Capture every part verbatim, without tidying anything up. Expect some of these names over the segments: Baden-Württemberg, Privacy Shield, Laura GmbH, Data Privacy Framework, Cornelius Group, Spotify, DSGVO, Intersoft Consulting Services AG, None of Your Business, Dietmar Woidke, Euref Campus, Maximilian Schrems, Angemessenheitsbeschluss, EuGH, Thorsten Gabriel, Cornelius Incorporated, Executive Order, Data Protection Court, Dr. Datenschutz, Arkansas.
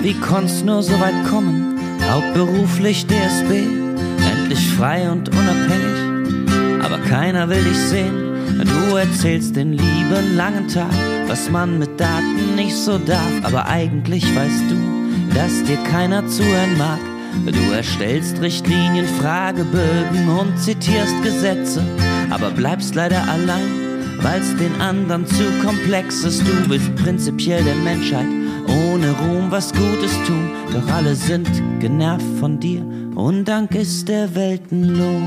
Oh, wie konnt's nur so weit kommen? Hauptberuflich D S B, endlich frei und unabhängig. Aber keiner will dich sehen. Du erzählst den lieben langen Tag, was man mit Daten nicht so darf. Aber eigentlich weißt du, dass dir keiner zuhören mag. Du erstellst Richtlinien, Fragebögen und zitierst Gesetze, aber bleibst leider allein, weil's den anderen zu komplex ist. Du willst prinzipiell der Menschheit ohne Ruhm was Gutes tun, doch alle sind genervt von dir und Dank ist der Welt ein Lohn.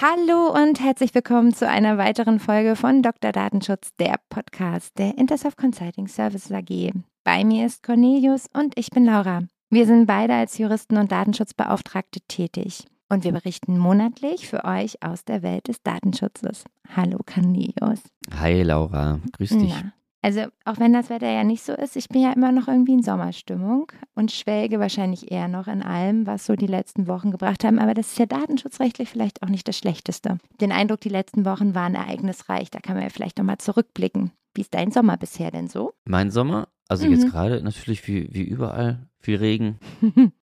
Hallo und herzlich willkommen zu einer weiteren Folge von Doktor Datenschutz, der Podcast der Intersoft Consulting Services A G. Bei mir ist Cornelius und ich bin Laura. Wir sind beide als Juristen und Datenschutzbeauftragte tätig und wir berichten monatlich für euch aus der Welt des Datenschutzes. Hallo Cornelius. Hi Laura, grüß dich. Na, also auch wenn das Wetter ja nicht so ist, ich bin ja immer noch irgendwie in Sommerstimmung und schwelge wahrscheinlich eher noch in allem, was so die letzten Wochen gebracht haben. Aber das ist ja datenschutzrechtlich vielleicht auch nicht das Schlechteste. Den Eindruck, die letzten Wochen waren ereignisreich, da kann man ja vielleicht nochmal zurückblicken. Wie ist dein Sommer bisher denn so? Mein Sommer? Also mhm. jetzt gerade natürlich wie, wie überall, viel Regen,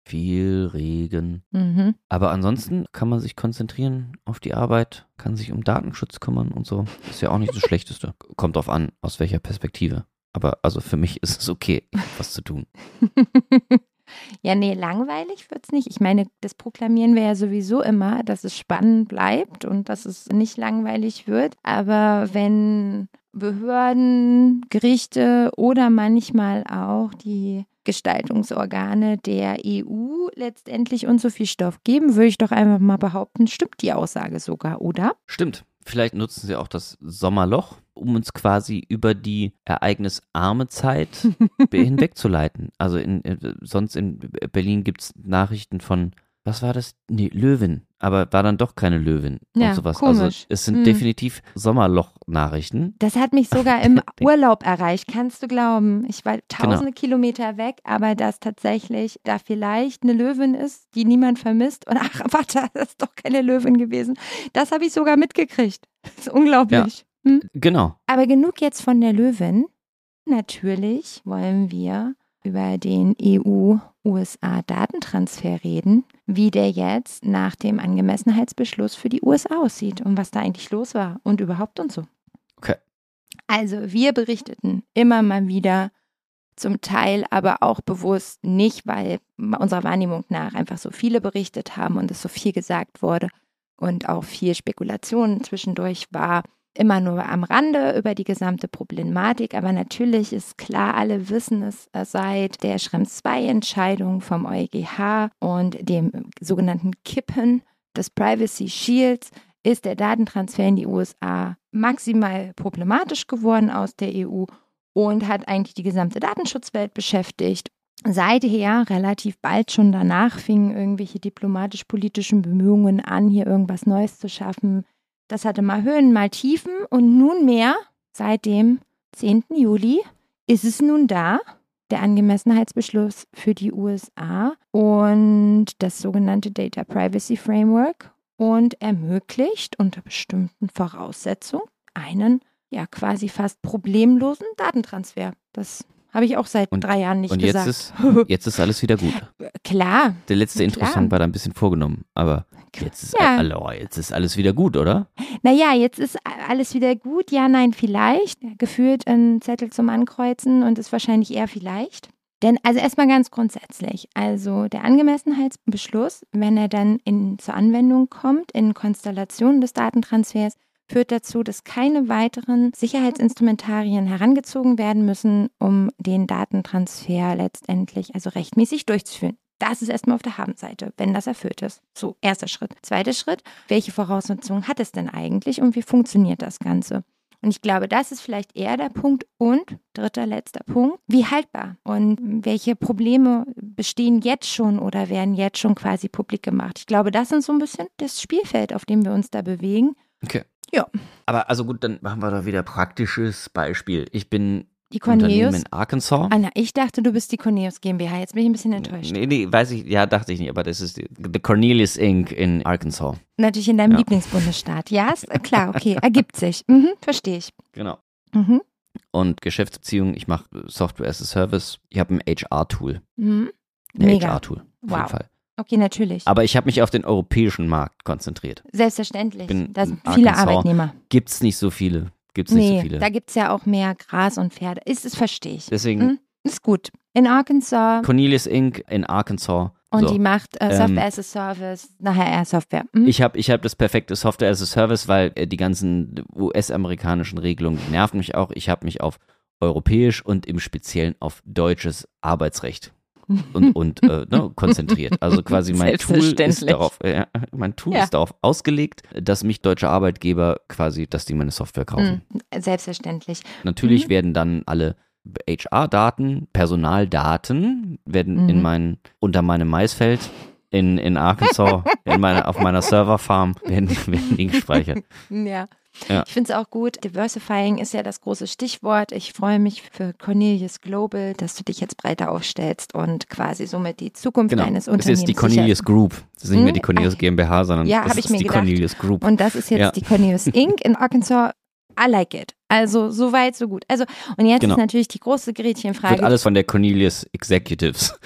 viel Regen. Mhm. Aber ansonsten kann man sich konzentrieren auf die Arbeit, kann sich um Datenschutz kümmern und so. Ist ja auch nicht das Schlechteste. Kommt drauf an, aus welcher Perspektive. Aber also für mich ist es okay, was zu tun. Ja, nee, langweilig wird's nicht. Ich meine, das proklamieren wir ja sowieso immer, dass es spannend bleibt und dass es nicht langweilig wird. Aber wenn Behörden, Gerichte oder manchmal auch die Gestaltungsorgane der E U letztendlich uns so viel Stoff geben, würde ich doch einfach mal behaupten, stimmt die Aussage sogar, oder? Stimmt. Vielleicht nutzen sie auch das Sommerloch, um uns quasi über die ereignisarme Zeit hinwegzuleiten. Also in, sonst in Berlin gibt es Nachrichten von, was war das? Nee, Löwin. Aber war dann doch keine Löwin ja, und sowas. Komisch. Also es sind hm. definitiv Sommerloch-Nachrichten. Das hat mich sogar im Urlaub erreicht, kannst du glauben. Ich war tausende genau. Kilometer weg, aber dass tatsächlich da vielleicht eine Löwin ist, die niemand vermisst. Und ach, warte, das ist doch keine Löwin gewesen. Das habe ich sogar mitgekriegt. Das ist unglaublich. Ja, hm? Genau. Aber genug jetzt von der Löwin. Natürlich wollen wir über den E U-U S A-Datentransfer reden, wie der jetzt nach dem Angemessenheitsbeschluss für die U S A aussieht und was da eigentlich los war und überhaupt und so. Okay. Also wir berichteten immer mal wieder, zum Teil aber auch bewusst nicht, weil unserer Wahrnehmung nach einfach so viele berichtet haben und es so viel gesagt wurde und auch viel Spekulation zwischendurch war, immer nur am Rande über die gesamte Problematik, aber natürlich ist klar, alle wissen es seit der Schrems zwei Entscheidung vom EuGH und dem sogenannten Kippen des Privacy Shields ist der Datentransfer in die U S A maximal problematisch geworden aus der E U und hat eigentlich die gesamte Datenschutzwelt beschäftigt. Seither, relativ bald schon danach, fingen irgendwelche diplomatisch-politischen Bemühungen an, hier irgendwas Neues zu schaffen. Das hatte mal Höhen, mal Tiefen und nunmehr, seit dem zehnten Juli, ist es nun da, der Angemessenheitsbeschluss für die U S A und das sogenannte Data Privacy Framework und ermöglicht unter bestimmten Voraussetzungen einen ja quasi fast problemlosen Datentransfer. Das habe ich auch seit und, drei Jahren nicht und gesagt. Und jetzt, jetzt ist alles wieder gut. Klar. Der letzte Interessant war da ein bisschen vorgenommen, aber jetzt ist, ja. all, jetzt ist alles wieder gut, oder? Naja, jetzt ist alles wieder gut, ja, nein, vielleicht. Gefühlt ein Zettel zum Ankreuzen und ist wahrscheinlich eher vielleicht. Denn also erstmal ganz grundsätzlich, also der Angemessenheitsbeschluss, wenn er dann in, zur Anwendung kommt, in Konstellationen des Datentransfers, führt dazu, dass keine weiteren Sicherheitsinstrumentarien herangezogen werden müssen, um den Datentransfer letztendlich also rechtmäßig durchzuführen. Das ist erstmal auf der Habenseite, wenn das erfüllt ist. So, erster Schritt. Zweiter Schritt, welche Voraussetzungen hat es denn eigentlich und wie funktioniert das Ganze? Und ich glaube, das ist vielleicht eher der Punkt. Und dritter, letzter Punkt, wie haltbar? Und welche Probleme bestehen jetzt schon oder werden jetzt schon quasi publik gemacht? Ich glaube, das ist so ein bisschen das Spielfeld, auf dem wir uns da bewegen. Okay. Ja. Aber also gut, dann machen wir doch wieder praktisches Beispiel. Ich bin die Cornelius in Arkansas. Anna, ich dachte, du bist die Cornelius GmbH. Jetzt bin ich ein bisschen enttäuscht. Nee, nee, weiß ich, ja, dachte ich nicht, aber das ist die, die Cornelius Incorporated in Arkansas. Natürlich in deinem ja. Lieblingsbundesstaat. Ja, ist klar, okay, ergibt sich. Mhm, verstehe ich. Genau. Mhm. und Geschäftsbeziehungen. Ich mache Software as a Service. Ich habe ein H R-Tool. Mhm. Ein H R-Tool, auf wow. jeden Fall. Okay, natürlich. Aber ich habe mich auf den europäischen Markt konzentriert. Selbstverständlich. Da sind viele Arkansas. Arbeitnehmer. Gibt es nicht so viele. Gibt's nicht nee, so viele. Da gibt es ja auch mehr Gras und Pferde. Ist, das verstehe ich. Deswegen. Hm? Ist gut. In Arkansas. Cornelius Incorporated in Arkansas. Und so. Die macht äh, Software ähm, as a Service, nachher eher Software. Hm? Ich habe ich hab das perfekte Software as a Service, weil äh, die ganzen U S-amerikanischen Regelungen nerven mich auch. Ich habe mich auf europäisch und im Speziellen auf deutsches Arbeitsrecht und, und äh, ne, konzentriert. Also quasi mein Tool ist darauf, ja, mein Tool ja. ist darauf ausgelegt, dass mich deutsche Arbeitgeber quasi, dass die meine Software kaufen. Selbstverständlich. Natürlich mhm. werden dann alle H R-Daten, Personaldaten werden mhm. in meinen, unter meinem Maisfeld in, in Arkansas, in meine, auf meiner Serverfarm werden, werden die gespeichert. Ja. Ja. Ich finde es auch gut. Diversifying ist ja das große Stichwort. Ich freue mich für Cornelius Global, dass du dich jetzt breiter aufstellst und quasi somit die Zukunft genau. deines Unternehmens. Das ist jetzt die Cornelius sichert. Group. Das ist nicht mehr die Cornelius GmbH, sondern ja, das ist ich mir die gedacht. Cornelius Group. Und das ist jetzt ja. die Cornelius Incorporated in Arkansas. I like it. Also so weit, so gut. Also und jetzt genau. ist natürlich die große Gretchenfrage. Wird alles von der Cornelius Executives.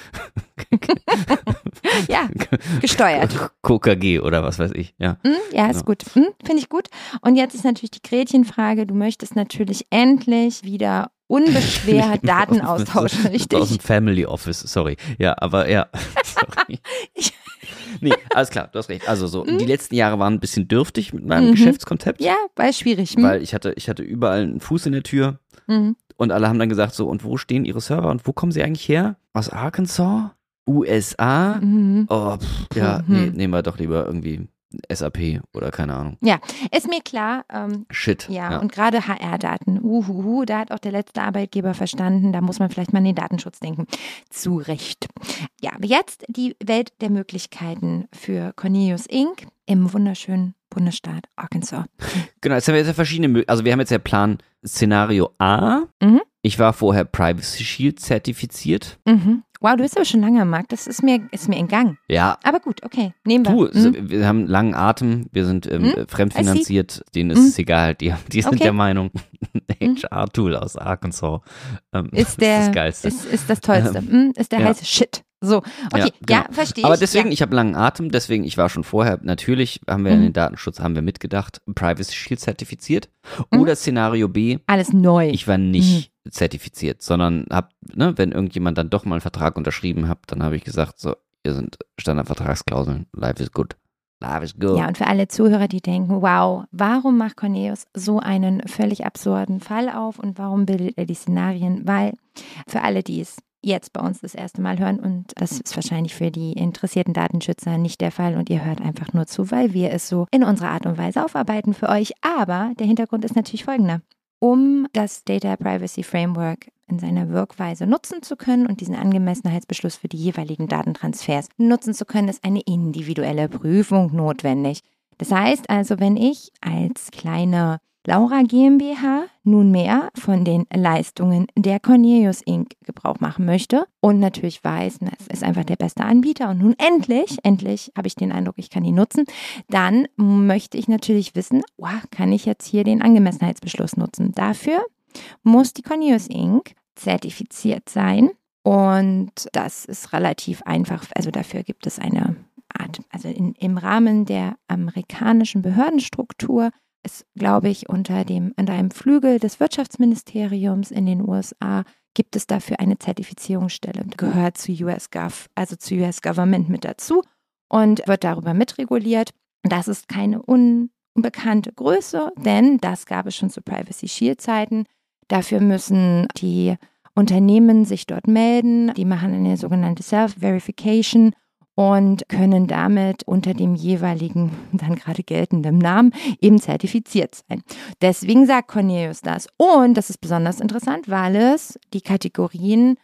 Ja, gesteuert. K K G oder was weiß ich. Ja, mm, ja ist genau. gut. Mm, finde ich gut. Und jetzt ist natürlich die Gretchenfrage, du möchtest natürlich endlich wieder unbeschwert Daten austauschen, richtig? Aus dem Family Office, sorry. Ja, aber ja, sorry. Nee, alles klar, du hast recht. Also so, hm? die letzten Jahre waren ein bisschen dürftig mit meinem mhm. Geschäftskonzept. Ja, war schwierig. Hm? Weil ich hatte, ich hatte überall einen Fuß in der Tür mhm. und alle haben dann gesagt so, und wo stehen ihre Server und wo kommen sie eigentlich her? Aus Arkansas? U S A? Mhm. Oh, pff, ja, mhm. nee, nehmen wir doch lieber irgendwie S A P oder keine Ahnung. Ja, ist mir klar. Ähm, Shit. Ja, ja. Und gerade H R-Daten. Uhuhu, da hat auch der letzte Arbeitgeber verstanden, da muss man vielleicht mal an den Datenschutz denken. Zu Recht. Ja, aber jetzt die Welt der Möglichkeiten für Cornelius Incorporated im wunderschönen Bundesstaat Arkansas. Genau, jetzt haben wir jetzt ja verschiedene, also wir haben jetzt ja Plan Szenario A. Mhm. Ich war vorher Privacy Shield zertifiziert. Mhm. Wow, du bist aber schon lange am Markt. Das ist mir, ist mir entgangen. Ja. Aber gut, okay, nehmen wir. Du, mhm. wir haben einen langen Atem. Wir sind ähm, mhm. fremdfinanziert. Denen ist mhm. es egal. Die, die sind okay. der Meinung, ein H R-Tool aus Arkansas ähm, ist, der, ist das Geilste. Ist, ist das Tollste. Ähm, ist der ja. heiße Shit. So, okay, ja, genau. ja verstehe ich. Aber deswegen, ja. ich habe langen Atem. Deswegen, ich war schon vorher, natürlich haben wir mhm. in den Datenschutz, haben wir mitgedacht, Privacy Shield zertifiziert. Mhm. Oder Szenario B. Alles neu. Ich war nicht. Mhm. zertifiziert, sondern hab, ne, wenn irgendjemand dann doch mal einen Vertrag unterschrieben hat, dann habe ich gesagt, so, hier sind Standardvertragsklauseln, life is good. Life is good. Ja, und für alle Zuhörer, die denken, wow, warum macht Cornelius so einen völlig absurden Fall auf und warum bildet er die Szenarien? Weil für alle, die es jetzt bei uns das erste Mal hören und das ist wahrscheinlich für die interessierten Datenschützer nicht der Fall und ihr hört einfach nur zu, weil wir es so in unserer Art und Weise aufarbeiten für euch. Aber der Hintergrund ist natürlich folgender. Um das Data Privacy Framework in seiner Wirkweise nutzen zu können und diesen Angemessenheitsbeschluss für die jeweiligen Datentransfers nutzen zu können, ist eine individuelle Prüfung notwendig. Das heißt also, wenn ich als kleine Laura GmbH nunmehr von den Leistungen der Cornelius Incorporated Gebrauch machen möchte und natürlich weiß, na, es ist einfach der beste Anbieter und nun endlich, endlich habe ich den Eindruck, ich kann ihn nutzen, dann möchte ich natürlich wissen, oh, kann ich jetzt hier den Angemessenheitsbeschluss nutzen? Dafür muss die Cornelius Incorporated zertifiziert sein und das ist relativ einfach, also dafür gibt es eine Art, also in, im Rahmen der amerikanischen Behördenstruktur ist, glaube ich, unter dem, an einem Flügel des Wirtschaftsministeriums in den U S A gibt es dafür eine Zertifizierungsstelle. Gehört zu U S Gov, also zu U S Government mit dazu und wird darüber mitreguliert. Das ist keine unbekannte Größe, denn das gab es schon zu Privacy Shield Zeiten. Dafür müssen die Unternehmen sich dort melden. Die machen eine sogenannte Self-Verification und können damit unter dem jeweiligen, dann gerade geltenden Namen eben zertifiziert sein. Deswegen sagt Cornelius das. Und das ist besonders interessant, weil es die Kategorien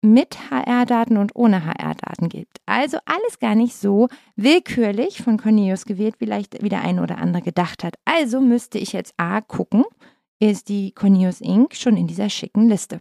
mit H R-Daten und ohne H R-Daten gibt. Also alles gar nicht so willkürlich von Cornelius gewählt, vielleicht wie der eine oder andere gedacht hat. Also müsste ich jetzt A gucken, ist die Cornelius Incorporated schon in dieser schicken Liste.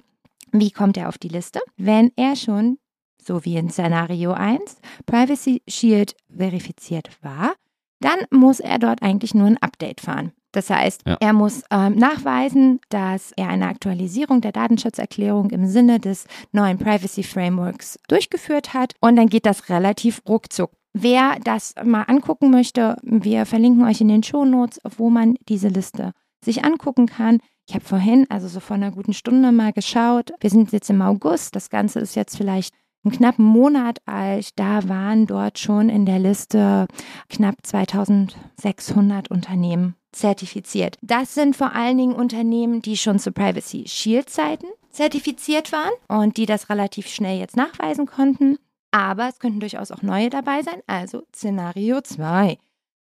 Wie kommt er auf die Liste? Wenn er schon so wie in Szenario eins, Privacy Shield verifiziert war, dann muss er dort eigentlich nur ein Update fahren. Das heißt, ja. er muss ähm, nachweisen, dass er eine Aktualisierung der Datenschutzerklärung im Sinne des neuen Privacy Frameworks durchgeführt hat, und dann geht das relativ ruckzuck. Wer das mal angucken möchte, wir verlinken euch in den Shownotes, wo man diese Liste sich angucken kann. Ich habe vorhin, also so vor einer guten Stunde mal geschaut, wir sind jetzt im August, das Ganze ist jetzt vielleicht einen knappen Monat alt, da waren dort schon in der Liste knapp zweitausendsechshundert Unternehmen zertifiziert. Das sind vor allen Dingen Unternehmen, die schon zu Privacy Shield-Zeiten zertifiziert waren und die das relativ schnell jetzt nachweisen konnten. Aber es könnten durchaus auch neue dabei sein, also Szenario zwei.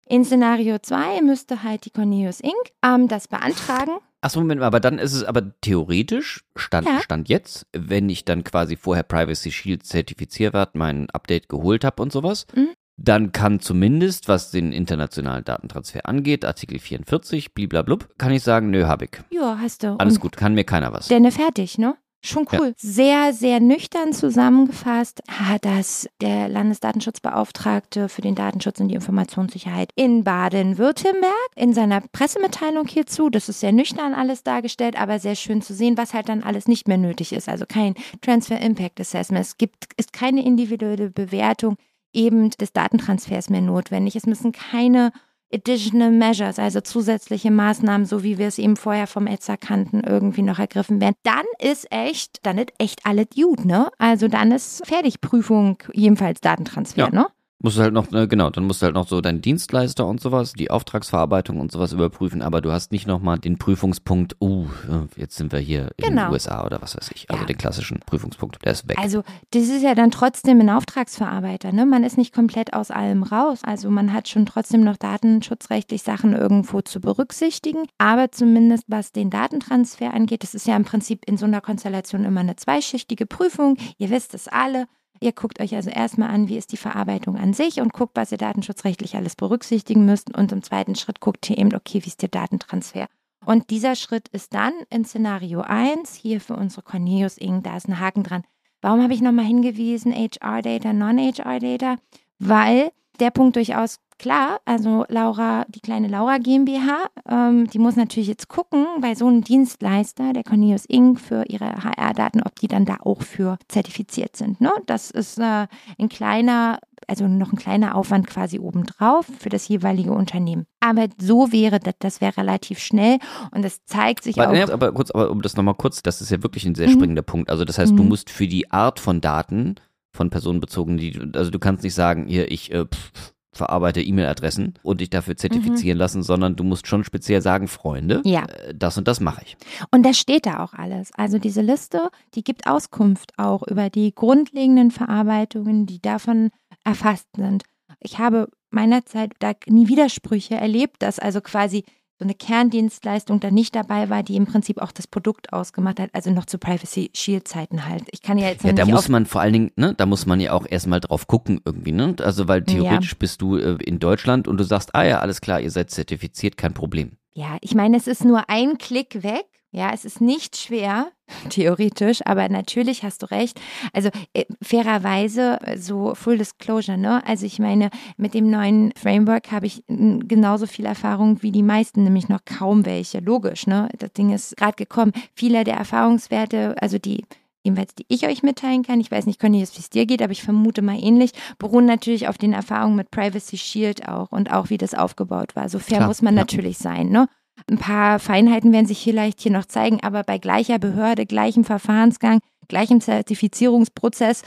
In Szenario zwei müsste halt die Cornelius Incorporated Ähm, das beantragen. Achso, Moment mal, aber dann ist es aber theoretisch, Stand, ja. Stand jetzt, wenn ich dann quasi vorher Privacy Shield zertifiziert war, mein Update geholt habe und sowas, mhm. dann kann zumindest, was den internationalen Datentransfer angeht, Artikel vierundvierzig, bliblablub, kann ich sagen, nö, hab ich. Ja, hast du. Alles gut, kann mir keiner was. Denn fertig, ne? Schon cool. Ja. Sehr, sehr nüchtern zusammengefasst hat das der Landesdatenschutzbeauftragte für den Datenschutz und die Informationssicherheit in Baden-Württemberg in seiner Pressemitteilung hierzu. Das ist sehr nüchtern alles dargestellt, aber sehr schön zu sehen, was halt dann alles nicht mehr nötig ist. Also kein Transfer Impact Assessment. Es gibt, ist keine individuelle Bewertung eben des Datentransfers mehr notwendig. Es müssen keine additional measures, also zusätzliche Maßnahmen, so wie wir es eben vorher vom E T S A kannten, irgendwie noch ergriffen werden. Dann ist echt, dann ist echt alles gut, ne? Also dann ist fertig Prüfung, jedenfalls Datentransfer, ja. ne? Musst du halt noch, genau, dann musst du halt noch so deinen Dienstleister und sowas, die Auftragsverarbeitung und sowas überprüfen, aber du hast nicht nochmal den Prüfungspunkt, uh, jetzt sind wir hier in genau. den U S A oder was weiß ich, also ja. den klassischen Prüfungspunkt, der ist weg. Also das ist ja dann trotzdem ein Auftragsverarbeiter, ne? Man ist nicht komplett aus allem raus, also man hat schon trotzdem noch datenschutzrechtlich Sachen irgendwo zu berücksichtigen, aber zumindest was den Datentransfer angeht, das ist ja im Prinzip in so einer Konstellation immer eine zweischichtige Prüfung, ihr wisst es alle. Ihr guckt euch also erstmal an, wie ist die Verarbeitung an sich und guckt, was ihr datenschutzrechtlich alles berücksichtigen müsst. Und im zweiten Schritt guckt ihr eben, okay, wie ist der Datentransfer? Und dieser Schritt ist dann in Szenario eins, hier für unsere Cornelius Incorporated, da ist ein Haken dran. Warum habe ich nochmal hingewiesen, H R-Data, Non-H R-Data? Weil der Punkt durchaus klar, also Laura, die kleine Laura GmbH, ähm, die muss natürlich jetzt gucken, bei so einem Dienstleister, der Cornelius Incorporated, für ihre H R-Daten, ob die dann da auch für zertifiziert sind. Ne? Das ist äh, ein kleiner, also noch ein kleiner Aufwand quasi obendrauf für das jeweilige Unternehmen. Aber so wäre das, das wäre relativ schnell und das zeigt sich aber, auch. Ne, aber kurz, aber um das nochmal kurz, das ist ja wirklich ein sehr mhm. springender Punkt. Also das heißt, mhm. du musst für die Art von Daten, von personenbezogenen, die, also du kannst nicht sagen, hier, ich, äh, pff, verarbeite E-Mail-Adressen und dich dafür zertifizieren mhm. lassen, sondern du musst schon speziell sagen, Freunde, ja. das und das mache ich. Und das steht da auch alles. Also diese Liste, die gibt Auskunft auch über die grundlegenden Verarbeitungen, die davon erfasst sind. Ich habe meinerzeit da nie Widersprüche erlebt, dass also quasi so eine Kerndienstleistung da nicht dabei war, die im Prinzip auch das Produkt ausgemacht hat, also noch zu Privacy Shield Zeiten halt. Ich kann ja jetzt ja, da muss man vor allen Dingen, ne, da muss man ja auch erstmal drauf gucken irgendwie, ne? Also weil theoretisch ja. bist du äh, in Deutschland und du sagst, ah ja, alles klar, ihr seid zertifiziert, kein Problem. Ja, ich meine, es ist nur ein Klick weg. Ja, es ist nicht schwer, theoretisch, aber natürlich hast du recht. Also äh, fairerweise, so Full Disclosure, ne? Also ich meine, mit dem neuen Framework habe ich n- genauso viel Erfahrung wie die meisten, nämlich noch kaum welche. Logisch, ne? Das Ding ist gerade gekommen. Viele der Erfahrungswerte, also die jedenfalls, die ich euch mitteilen kann, ich weiß nicht, Conny, wie es dir geht, aber ich vermute mal ähnlich, beruhen natürlich auf den Erfahrungen mit Privacy Shield auch und auch, wie das aufgebaut war. So fair Klar, muss man ja. natürlich sein, ne? Ein paar Feinheiten werden sich vielleicht hier noch zeigen, aber bei gleicher Behörde, gleichem Verfahrensgang, gleichem Zertifizierungsprozess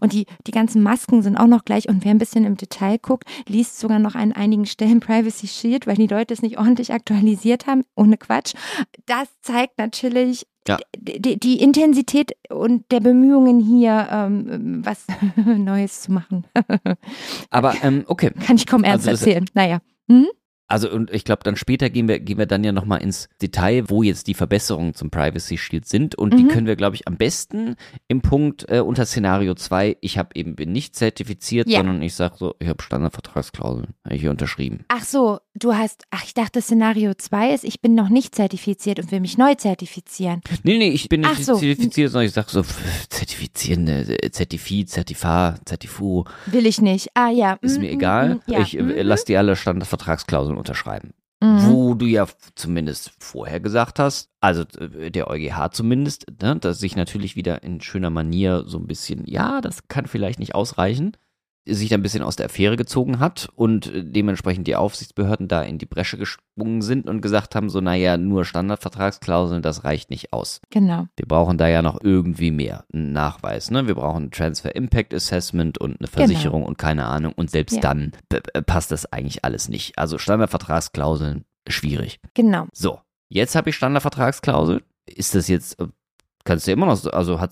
und die, die ganzen Masken sind auch noch gleich und wer ein bisschen im Detail guckt, liest sogar noch an einigen Stellen Privacy Shield, weil die Leute es nicht ordentlich aktualisiert haben, ohne Quatsch. Das zeigt natürlich ja. die, die Intensität und der Bemühungen hier, ähm, was Neues zu machen. Aber ähm, okay. Kann ich kaum ernst also erzählen. Naja. Hm? Also und ich glaube, dann später gehen wir, gehen wir dann ja nochmal ins Detail, wo jetzt die Verbesserungen zum Privacy Shield sind und mhm. die können wir, glaube ich, am besten im Punkt äh, unter Szenario zwei, ich habe eben bin nicht zertifiziert, ja. sondern ich sage so, ich habe Standardvertragsklauseln, habe ich hier unterschrieben. Ach so, du hast, ach ich dachte Szenario zwei ist, ich bin noch nicht zertifiziert und will mich neu zertifizieren. Nee, nee, ich bin nicht so. zertifiziert, sondern ich sage so, pff, zertifizieren, äh, Zertifi, Zertifar, Zertifu. Will ich nicht, ah ja. Ist mir egal, ich lasse die alle Standardvertragsklauseln unterschreiben. Mhm. Wo du ja zumindest vorher gesagt hast, also der EuGH zumindest, ne, dass sich natürlich wieder in schöner Manier so ein bisschen, ja, das kann vielleicht nicht ausreichen, sich da ein bisschen aus der Affäre gezogen hat und dementsprechend die Aufsichtsbehörden da in die Bresche gesprungen sind und gesagt haben, so naja, nur Standardvertragsklauseln, das reicht nicht aus. Genau. Wir brauchen da ja noch irgendwie mehr, einen Nachweis, ne? Wir brauchen ein Transfer Impact Assessment und eine Versicherung, genau, und keine Ahnung, und selbst ja. dann b- passt das eigentlich alles nicht. Also Standardvertragsklauseln, schwierig. Genau. So, jetzt habe ich Standardvertragsklausel. Ist das jetzt, kannst du immer noch, also hat,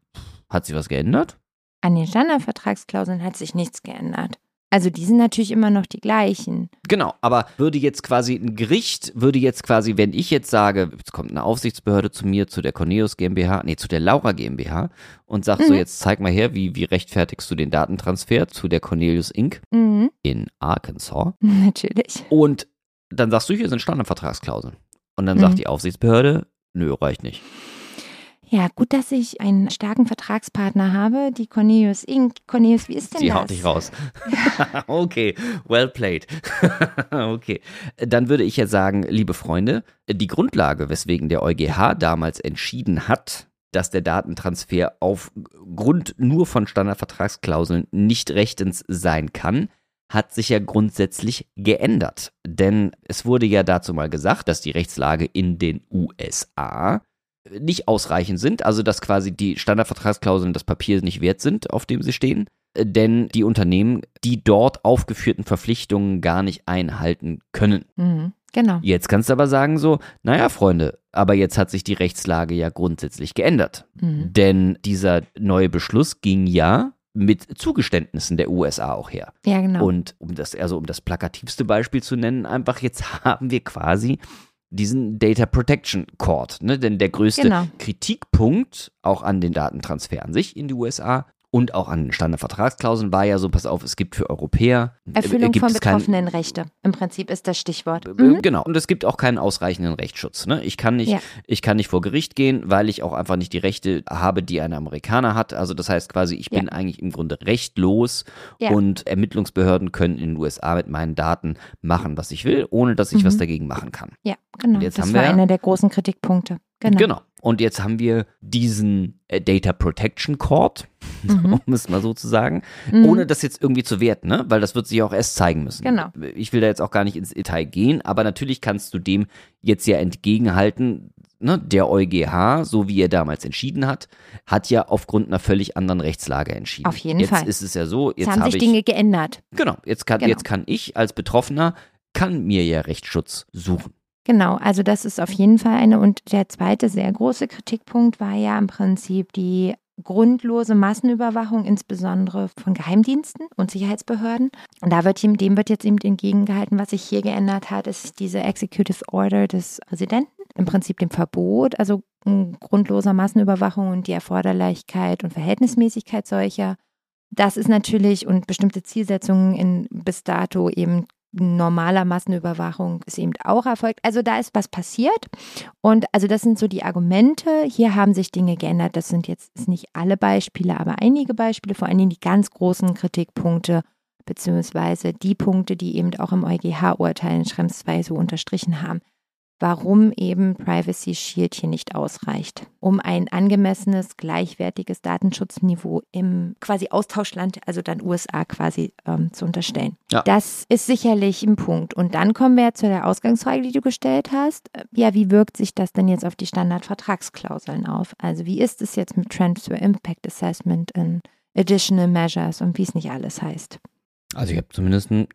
hat sich was geändert? An den Standardvertragsklauseln hat sich nichts geändert. Also die sind natürlich immer noch die gleichen. Genau, aber würde jetzt quasi ein Gericht, würde jetzt quasi, wenn ich jetzt sage, jetzt kommt eine Aufsichtsbehörde zu mir, zu der Cornelius GmbH, nee, zu der Laura GmbH und sagt mhm. so, jetzt zeig mal her, wie, wie rechtfertigst du den Datentransfer zu der Cornelius Incorporated. Mhm. in Arkansas. Natürlich. Und dann sagst du, hier sind Standardvertragsklauseln. Und dann mhm. sagt die Aufsichtsbehörde, nö, reicht nicht. Ja, gut, dass ich einen starken Vertragspartner habe, die Cornelius Incorporated. Cornelius, wie ist denn das? Die haut dich raus. Okay, well played. Okay, dann würde ich ja sagen, liebe Freunde, die Grundlage, weswegen der EuGH damals entschieden hat, dass der Datentransfer aufgrund nur von Standardvertragsklauseln nicht rechtens sein kann, hat sich ja grundsätzlich geändert. Denn es wurde ja dazu mal gesagt, dass die Rechtslage in den U S A nicht ausreichend sind, also dass quasi die Standardvertragsklauseln das Papier nicht wert sind, auf dem sie stehen, denn die Unternehmen die dort aufgeführten Verpflichtungen gar nicht einhalten können. Mhm, genau. Jetzt kannst du aber sagen so, naja Freunde, aber jetzt hat sich die Rechtslage ja grundsätzlich geändert, mhm. denn dieser neue Beschluss ging ja mit Zugeständnissen der U S A auch her. Ja, genau. Und um das, also um das plakativste Beispiel zu nennen, einfach jetzt haben wir quasi diesen Data Protection Court, ne? Denn der größte genau. Kritikpunkt auch an den Datentransfer an sich in die U S A und auch an den Standardvertragsklauseln war ja so, pass auf, es gibt für Europäer Erfüllung äh, gibt von es betroffenen kein, Rechte. Im Prinzip ist das Stichwort. Mhm. Genau. Und es gibt auch keinen ausreichenden Rechtsschutz. Ne? Ich kann nicht, ja. ich kann nicht vor Gericht gehen, weil ich auch einfach nicht die Rechte habe, die ein Amerikaner hat. Also das heißt quasi, ich ja. bin eigentlich im Grunde rechtlos ja. und Ermittlungsbehörden können in den U S A mit meinen Daten machen, was ich will, ohne dass ich mhm. was dagegen machen kann. Ja, genau. Und jetzt das haben war wir, einer der großen Kritikpunkte. Genau. genau. Und jetzt haben wir diesen Data Protection Court, mhm. um es mal so zu sagen, mhm. ohne das jetzt irgendwie zu werten, ne? Weil das wird sich auch erst zeigen müssen. Genau. Ich will da jetzt auch gar nicht ins Detail gehen, aber natürlich kannst du dem jetzt ja entgegenhalten, ne? Der EuGH, so wie er damals entschieden hat, hat ja aufgrund einer völlig anderen Rechtslage entschieden. Auf jeden jetzt Fall. Jetzt ist es ja so, jetzt, jetzt haben hab sich ich, Dinge geändert. Genau, jetzt kann, genau. jetzt kann ich als Betroffener, kann mir ja Rechtsschutz suchen. Genau, also das ist auf jeden Fall eine. Und der zweite sehr große Kritikpunkt war ja im Prinzip die grundlose Massenüberwachung, insbesondere von Geheimdiensten und Sicherheitsbehörden. Und da wird ihm, dem wird jetzt eben entgegengehalten, was sich hier geändert hat, ist diese Executive Order des Präsidenten, im Prinzip dem Verbot, also grundloser Massenüberwachung und die Erforderlichkeit und Verhältnismäßigkeit solcher. Das ist natürlich und bestimmte Zielsetzungen in bis dato eben normaler Massenüberwachung ist eben auch erfolgt. Also da ist was passiert und also das sind so die Argumente. Hier haben sich Dinge geändert. Das sind jetzt nicht alle Beispiele, aber einige Beispiele, vor allen Dingen die ganz großen Kritikpunkte beziehungsweise die Punkte, die eben auch im EuGH-Urteil in Schrems zwei so unterstrichen haben, warum eben Privacy Shield hier nicht ausreicht, um ein angemessenes, gleichwertiges Datenschutzniveau im quasi Austauschland, also dann U S A quasi ähm, zu unterstellen. Ja. Das ist sicherlich ein Punkt. Und dann kommen wir jetzt zu der Ausgangsfrage, die du gestellt hast. Ja, wie wirkt sich das denn jetzt auf die Standardvertragsklauseln auf? Also wie ist es jetzt mit Transfer Impact Assessment in Additional Measures und wie es nicht alles heißt? Also ich habe zumindest einen,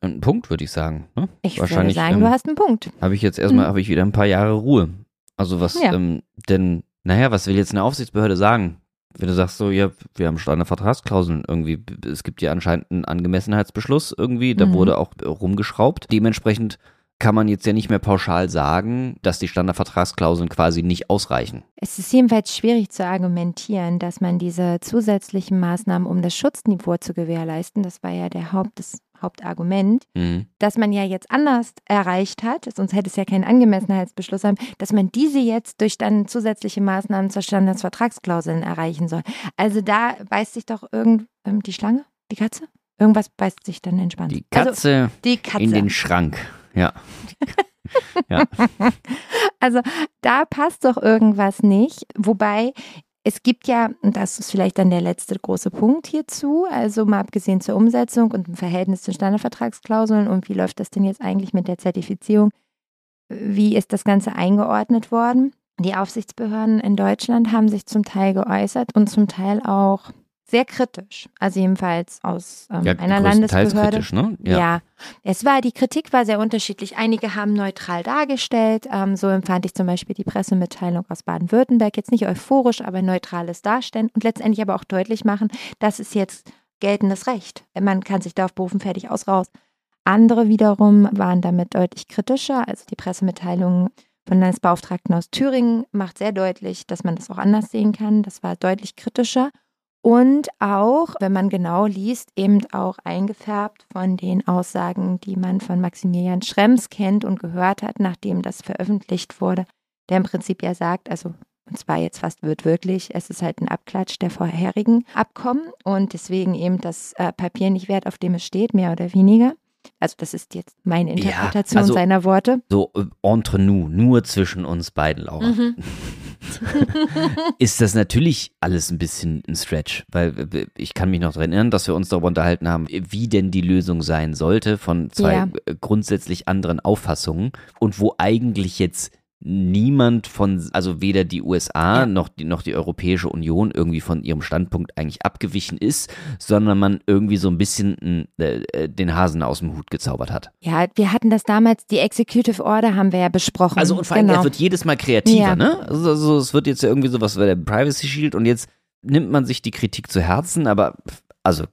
einen Punkt, würde ich sagen. Ne? Ich würde sagen, ähm, du hast einen Punkt. Habe ich jetzt erstmal, mhm. habe ich wieder ein paar Jahre Ruhe. Also was, ja. ähm, denn, naja, was will jetzt eine Aufsichtsbehörde sagen? Wenn du sagst so, ja, wir haben Standardvertragsklauseln irgendwie, es gibt ja anscheinend einen Angemessenheitsbeschluss irgendwie, da mhm. wurde auch rumgeschraubt. Dementsprechend kann man jetzt ja nicht mehr pauschal sagen, dass die Standardvertragsklauseln quasi nicht ausreichen. Es ist jedenfalls schwierig zu argumentieren, dass man diese zusätzlichen Maßnahmen, um das Schutzniveau zu gewährleisten, das war ja der Haupt, das Hauptargument, mhm. dass man ja jetzt anders erreicht hat, sonst hätte es ja keinen Angemessenheitsbeschluss haben, dass man diese jetzt durch dann zusätzliche Maßnahmen zur Standardvertragsklauseln erreichen soll. Also da beißt sich doch irgend ähm, die Schlange, die Katze? Irgendwas beißt sich dann entspannt. Die Katze, also, die Katze. in den Schrank. Ja. Ja. Also da passt doch irgendwas nicht, wobei es gibt ja, und das ist vielleicht dann der letzte große Punkt hierzu, also mal abgesehen zur Umsetzung und im Verhältnis zu Standardvertragsklauseln und wie läuft das denn jetzt eigentlich mit der Zertifizierung, wie ist das Ganze eingeordnet worden? Die Aufsichtsbehörden in Deutschland haben sich zum Teil geäußert und zum Teil auch sehr kritisch, also jedenfalls aus ähm, ja, einer Landesbehörde. Kritisch, ne? Ja. ja, es war, die Kritik war sehr unterschiedlich. Einige haben neutral dargestellt, ähm, so empfand ich zum Beispiel die Pressemitteilung aus Baden-Württemberg, jetzt nicht euphorisch, aber neutrales Darstellen und letztendlich aber auch deutlich machen, das ist jetzt geltendes Recht. Man kann sich darauf berufen, fertig, aus, raus. Andere wiederum waren damit deutlich kritischer, also die Pressemitteilung von Landesbeauftragten aus Thüringen macht sehr deutlich, dass man das auch anders sehen kann, das war deutlich kritischer. Und auch, wenn man genau liest, eben auch eingefärbt von den Aussagen, die man von Maximilian Schrems kennt und gehört hat, nachdem das veröffentlicht wurde, der im Prinzip ja sagt, also und zwar jetzt fast wortwörtlich, es ist halt ein Abklatsch der vorherigen Abkommen und deswegen eben das äh, Papier nicht wert, auf dem es steht, mehr oder weniger. Also das ist jetzt meine Interpretation ja, also, seiner Worte. So entre nous, nur zwischen uns beiden, Laura. Mhm. Ist das natürlich alles ein bisschen ein Stretch, weil ich kann mich noch daran erinnern, dass wir uns darüber unterhalten haben, wie denn die Lösung sein sollte von zwei ja. grundsätzlich anderen Auffassungen und wo eigentlich jetzt niemand von, also weder die U S A ja. noch, die, noch die Europäische Union irgendwie von ihrem Standpunkt eigentlich abgewichen ist, sondern man irgendwie so ein bisschen äh, den Hasen aus dem Hut gezaubert hat. Ja, wir hatten das damals, die Executive Order haben wir ja besprochen. Also und vor allem, genau. das wird jedes Mal kreativer, ja. ne? Also, also es wird jetzt ja irgendwie sowas wie der Privacy Shield und jetzt nimmt man sich die Kritik zu Herzen, aber... Also,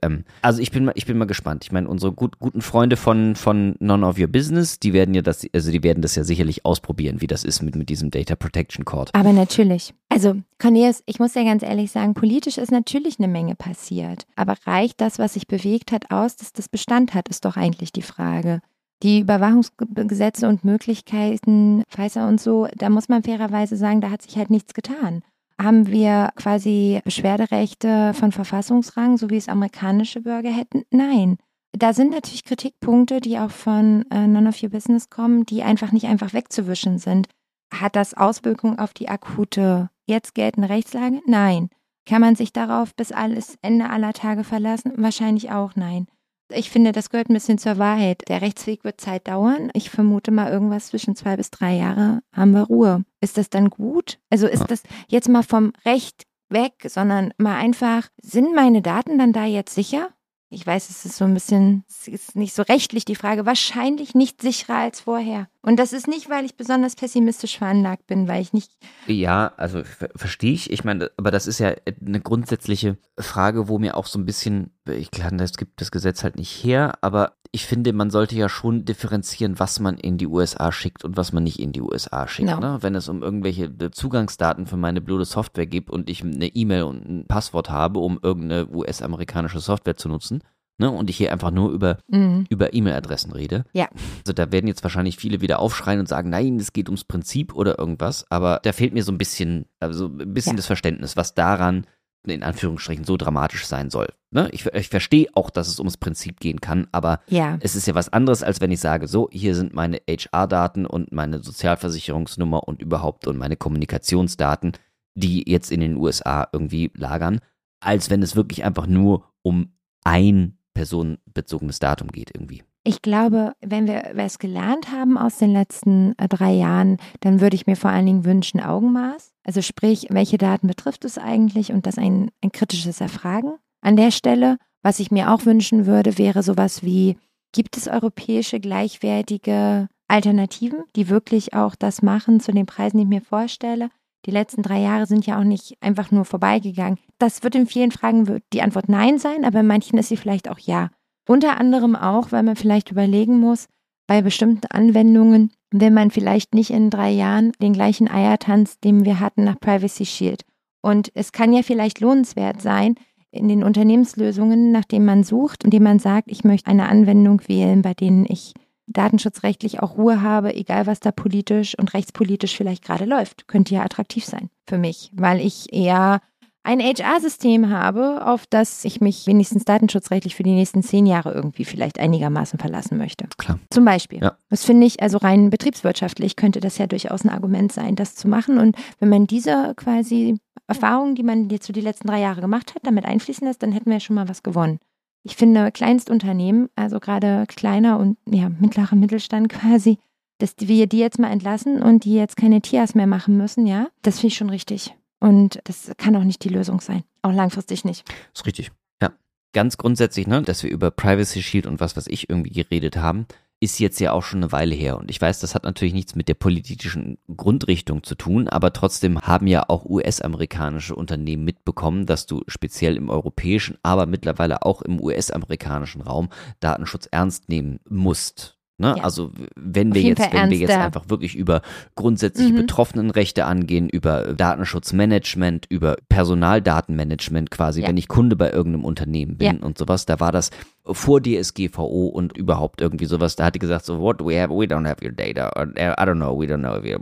ähm, also ich bin mal, ich bin mal gespannt. Ich meine, unsere gut, guten Freunde von, von None of Your Business, die werden ja das, also die werden das ja sicherlich ausprobieren, wie das ist mit, mit diesem Data Protection Court. Aber natürlich. Also, Cornelius, ich muss ja ganz ehrlich sagen, politisch ist natürlich eine Menge passiert. Aber reicht das, was sich bewegt hat, aus, dass das Bestand hat, ist doch eigentlich die Frage. Die Überwachungsgesetze und Möglichkeiten, Pfizer und so, da muss man fairerweise sagen, da hat sich halt nichts getan. Haben wir quasi Beschwerderechte von Verfassungsrang, so wie es amerikanische Bürger hätten? Nein. Da sind natürlich Kritikpunkte, die auch von äh, None of Your Business kommen, die einfach nicht einfach wegzuwischen sind. Hat das Auswirkungen auf die akute jetzt geltende Rechtslage? Nein. Kann man sich darauf bis alles Ende aller Tage verlassen? Wahrscheinlich auch nein. Ich finde, das gehört ein bisschen zur Wahrheit. Der Rechtsweg wird Zeit dauern. Ich vermute mal, irgendwas zwischen zwei bis drei Jahre haben wir Ruhe. Ist das dann gut? Also ist das jetzt mal vom Recht weg, sondern mal einfach, sind meine Daten dann da jetzt sicher? Ich weiß, es ist so ein bisschen, es ist nicht so rechtlich die Frage, wahrscheinlich nicht sicherer als vorher. Und das ist nicht, weil ich besonders pessimistisch veranlagt bin, weil ich nicht... Ja, also ver- verstehe ich. Ich meine, aber das ist ja eine grundsätzliche Frage, wo mir auch so ein bisschen, ich glaube, das gibt das Gesetz halt nicht her, aber ich finde, man sollte ja schon differenzieren, was man in die U S A schickt und was man nicht in die U S A schickt. No. Ne? Wenn es um irgendwelche Zugangsdaten für meine blöde Software geht und ich eine E-Mail und ein Passwort habe, um irgendeine U S-amerikanische Software zu nutzen, ne, und ich hier einfach nur über, mm. über E-Mail-Adressen rede. Ja. Also da werden jetzt wahrscheinlich viele wieder aufschreien und sagen, nein, es geht ums Prinzip oder irgendwas, aber da fehlt mir so ein bisschen, also ein bisschen ja. das Verständnis, was daran in Anführungsstrichen so dramatisch sein soll. Ne? Ich, ich verstehe auch, dass es ums Prinzip gehen kann, aber ja. es ist ja was anderes, als wenn ich sage, so, hier sind meine H R-Daten und meine Sozialversicherungsnummer und überhaupt und meine Kommunikationsdaten, die jetzt in den U S A irgendwie lagern, als wenn es wirklich einfach nur um ein personenbezogenes Datum geht irgendwie. Ich glaube, wenn wir was gelernt haben aus den letzten drei Jahren, dann würde ich mir vor allen Dingen wünschen Augenmaß. Also sprich, welche Daten betrifft es eigentlich und das ein, ein kritisches Erfragen. An der Stelle, was ich mir auch wünschen würde, wäre sowas wie, gibt es europäische gleichwertige Alternativen, die wirklich auch das machen zu den Preisen, die ich mir vorstelle? Die letzten drei Jahre sind ja auch nicht einfach nur vorbeigegangen. Das wird in vielen Fragen wird die Antwort Nein sein, aber in manchen ist sie vielleicht auch Ja. Unter anderem auch, weil man vielleicht überlegen muss, bei bestimmten Anwendungen will man vielleicht nicht in drei Jahren den gleichen Eiertanz, den wir hatten nach Privacy Shield. Und es kann ja vielleicht lohnenswert sein, in den Unternehmenslösungen, nach denen man sucht und denen man sagt, ich möchte eine Anwendung wählen, bei denen ich datenschutzrechtlich auch Ruhe habe, egal was da politisch und rechtspolitisch vielleicht gerade läuft. Könnte ja attraktiv sein für mich, weil ich eher ein H R-System habe, auf das ich mich wenigstens datenschutzrechtlich für die nächsten zehn Jahre irgendwie vielleicht einigermaßen verlassen möchte. Klar. Zum Beispiel. Ja. Das finde ich, also rein betriebswirtschaftlich könnte das ja durchaus ein Argument sein, das zu machen. Und wenn man diese quasi Erfahrungen, die man jetzt so die letzten drei Jahre gemacht hat, damit einfließen lässt, dann hätten wir schon mal was gewonnen. Ich finde, Kleinstunternehmen, also gerade kleiner und ja, mittlerer Mittelstand quasi, dass wir die jetzt mal entlassen und die jetzt keine T I As mehr machen müssen, ja, das finde ich schon richtig. Und das kann auch nicht die Lösung sein. Auch langfristig nicht. Ist richtig. Ja. Ganz grundsätzlich, ne, dass wir über Privacy Shield und was weiß ich irgendwie geredet haben, ist jetzt ja auch schon eine Weile her. Und ich weiß, das hat natürlich nichts mit der politischen Grundrichtung zu tun, aber trotzdem haben ja auch U S-amerikanische Unternehmen mitbekommen, dass du speziell im europäischen, aber mittlerweile auch im U S-amerikanischen Raum Datenschutz ernst nehmen musst. Ne? Ja. Also wenn wir jetzt, wenn wir jetzt einfach wirklich über grundsätzliche mhm. Betroffenenrechte angehen, über Datenschutzmanagement, über Personaldatenmanagement quasi, ja. wenn ich Kunde bei irgendeinem Unternehmen bin ja. und sowas, da war das vor D S G V O und überhaupt irgendwie sowas, da hat die gesagt so, what we have, we don't have your data, or, I don't know, we don't know, we,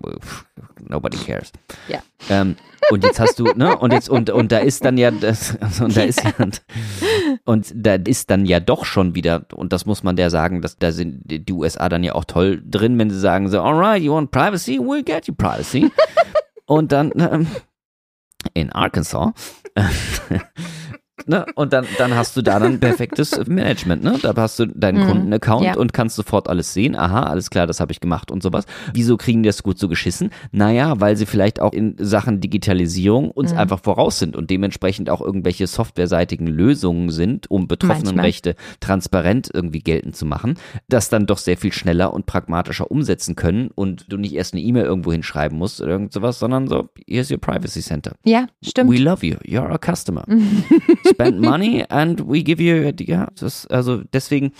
nobody cares. Ja. Ähm, und jetzt hast du, ne, und jetzt, und, und da ist dann ja, das, und da ist ja, und da ist dann ja doch schon wieder, und das muss man ja sagen, dass da sind die U S A dann ja auch toll drin, wenn sie sagen so, alright, you want privacy, we'll get you privacy. Und dann, ähm, in Arkansas, ne? Und dann, dann hast du da dann perfektes Management, ne? Da hast du deinen mm, Kundenaccount ja. und kannst sofort alles sehen. Aha, alles klar, das habe ich gemacht und sowas. Wieso kriegen die das gut so geschissen? Naja, weil sie vielleicht auch in Sachen Digitalisierung uns mm. einfach voraus sind und dementsprechend auch irgendwelche softwareseitigen Lösungen sind, um Betroffenenrechte transparent irgendwie geltend zu machen, das dann doch sehr viel schneller und pragmatischer umsetzen können und du nicht erst eine E-Mail irgendwo hinschreiben musst oder irgend sowas, sondern so, here's your privacy center. Ja, stimmt. We love you, you're a customer. Spend money and we give you, ja, das, also deswegen,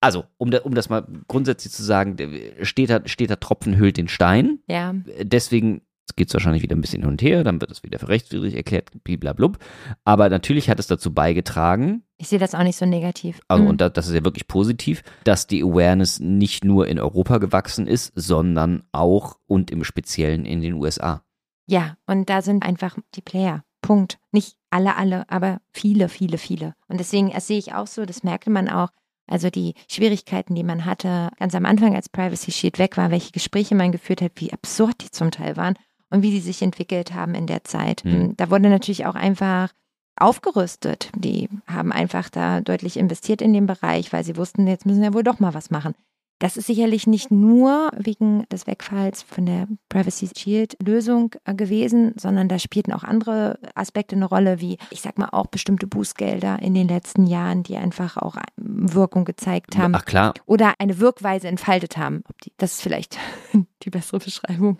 also um, da, um das mal grundsätzlich zu sagen, steht da, steht da Tropfen hüllt den Stein, ja. Deswegen geht es wahrscheinlich wieder ein bisschen hin und her, dann wird es wieder für rechtswidrig erklärt, bliblablub, aber natürlich hat es dazu beigetragen. Ich sehe das auch nicht so negativ. Also mhm. und das, das ist ja wirklich positiv, dass die Awareness nicht nur in Europa gewachsen ist, sondern auch und im Speziellen in den U S A. Ja, und da sind einfach die Player. Punkt. Nicht alle, alle, aber viele, viele, viele. Und deswegen, das sehe ich auch so, das merkte man auch, also die Schwierigkeiten, die man hatte, ganz am Anfang, als Privacy Shield weg war, welche Gespräche man geführt hat, wie absurd die zum Teil waren und wie die sich entwickelt haben in der Zeit. Mhm. Da wurde natürlich auch einfach aufgerüstet. Die haben einfach da deutlich investiert in den Bereich, weil sie wussten, jetzt müssen wir wohl doch mal was machen. Das ist sicherlich nicht nur wegen des Wegfalls von der Privacy Shield-Lösung gewesen, sondern da spielten auch andere Aspekte eine Rolle, wie ich sag mal auch bestimmte Bußgelder in den letzten Jahren, die einfach auch Wirkung gezeigt haben. Ach klar. Oder eine Wirkweise entfaltet haben. Das ist vielleicht die bessere Beschreibung.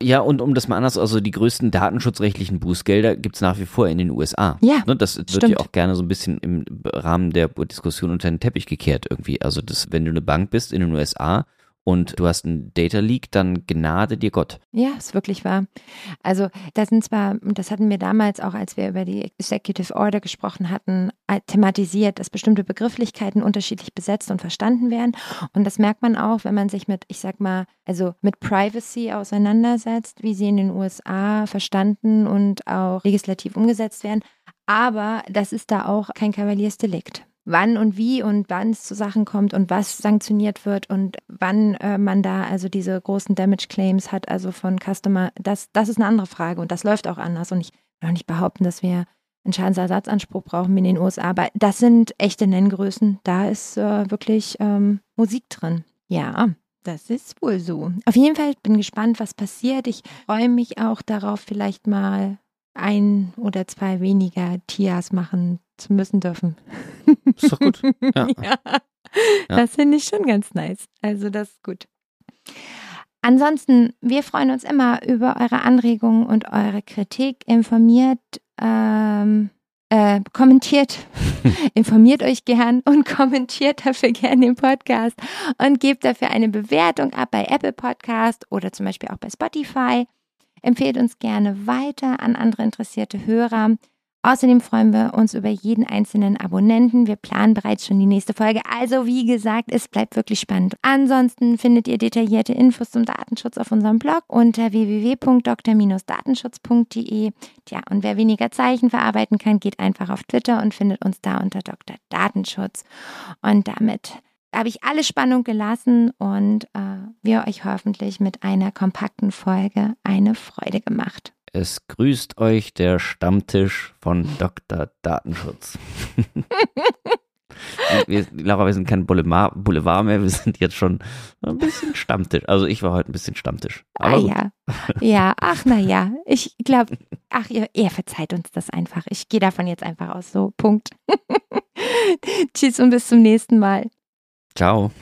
Ja, und um das mal anders, also die größten datenschutzrechtlichen Bußgelder gibt es nach wie vor in den U S A. Ja, das wird stimmt. ja auch gerne so ein bisschen im Rahmen der Diskussion unter den Teppich gekehrt irgendwie. Also das, wenn du eine Bank bist in den U S A und du hast einen Data Leak, dann gnade dir Gott. Ja, ist wirklich wahr. Also da sind zwar, das hatten wir damals auch, als wir über die Executive Order gesprochen hatten, thematisiert, dass bestimmte Begrifflichkeiten unterschiedlich besetzt und verstanden werden. Und das merkt man auch, wenn man sich mit, ich sag mal, also mit Privacy auseinandersetzt, wie sie in den U S A verstanden und auch legislativ umgesetzt werden. Aber das ist da auch kein Kavaliersdelikt. Wann und wie und wann es zu Sachen kommt und was sanktioniert wird und wann äh, man da also diese großen Damage Claims hat, also von Customer, das, das ist eine andere Frage und das läuft auch anders und ich will auch nicht behaupten, dass wir einen Schadensersatzanspruch brauchen wie in den U S A, aber das sind echte Nenngrößen, da ist äh, wirklich ähm, Musik drin. Ja, das ist wohl so. Auf jeden Fall, ich bin gespannt, was passiert. Ich freue mich auch darauf, vielleicht mal ein oder zwei weniger T I As machen zu müssen dürfen. Ist doch gut. Ja. ja. Das finde ich schon ganz nice. Also das ist gut. Ansonsten, wir freuen uns immer über eure Anregungen und eure Kritik. Informiert, ähm, äh, kommentiert, informiert euch gern und kommentiert dafür gern den Podcast und gebt dafür eine Bewertung ab bei Apple Podcast oder zum Beispiel auch bei Spotify. Empfehlt uns gerne weiter an andere interessierte Hörer. Außerdem freuen wir uns über jeden einzelnen Abonnenten. Wir planen bereits schon die nächste Folge. Also wie gesagt, es bleibt wirklich spannend. Ansonsten findet ihr detaillierte Infos zum Datenschutz auf unserem Blog unter w w w punkt doktor datenschutz punkt d e. Tja, und wer weniger Zeichen verarbeiten kann, geht einfach auf Twitter und findet uns da unter Doktor Datenschutz. Und damit habe ich alle Spannung gelassen und äh, wir euch hoffentlich mit einer kompakten Folge eine Freude gemacht. Es grüßt euch der Stammtisch von Doktor Datenschutz. wir, Laura, wir sind kein Boulevard, Boulevard mehr, wir sind jetzt schon ein bisschen Stammtisch. Also ich war heute ein bisschen Stammtisch. Aber ah ja, ja, ach na ja, ich glaube, ach ihr, ihr verzeiht uns das einfach. Ich gehe davon jetzt einfach aus, so, Punkt. Tschüss und bis zum nächsten Mal. Ciao.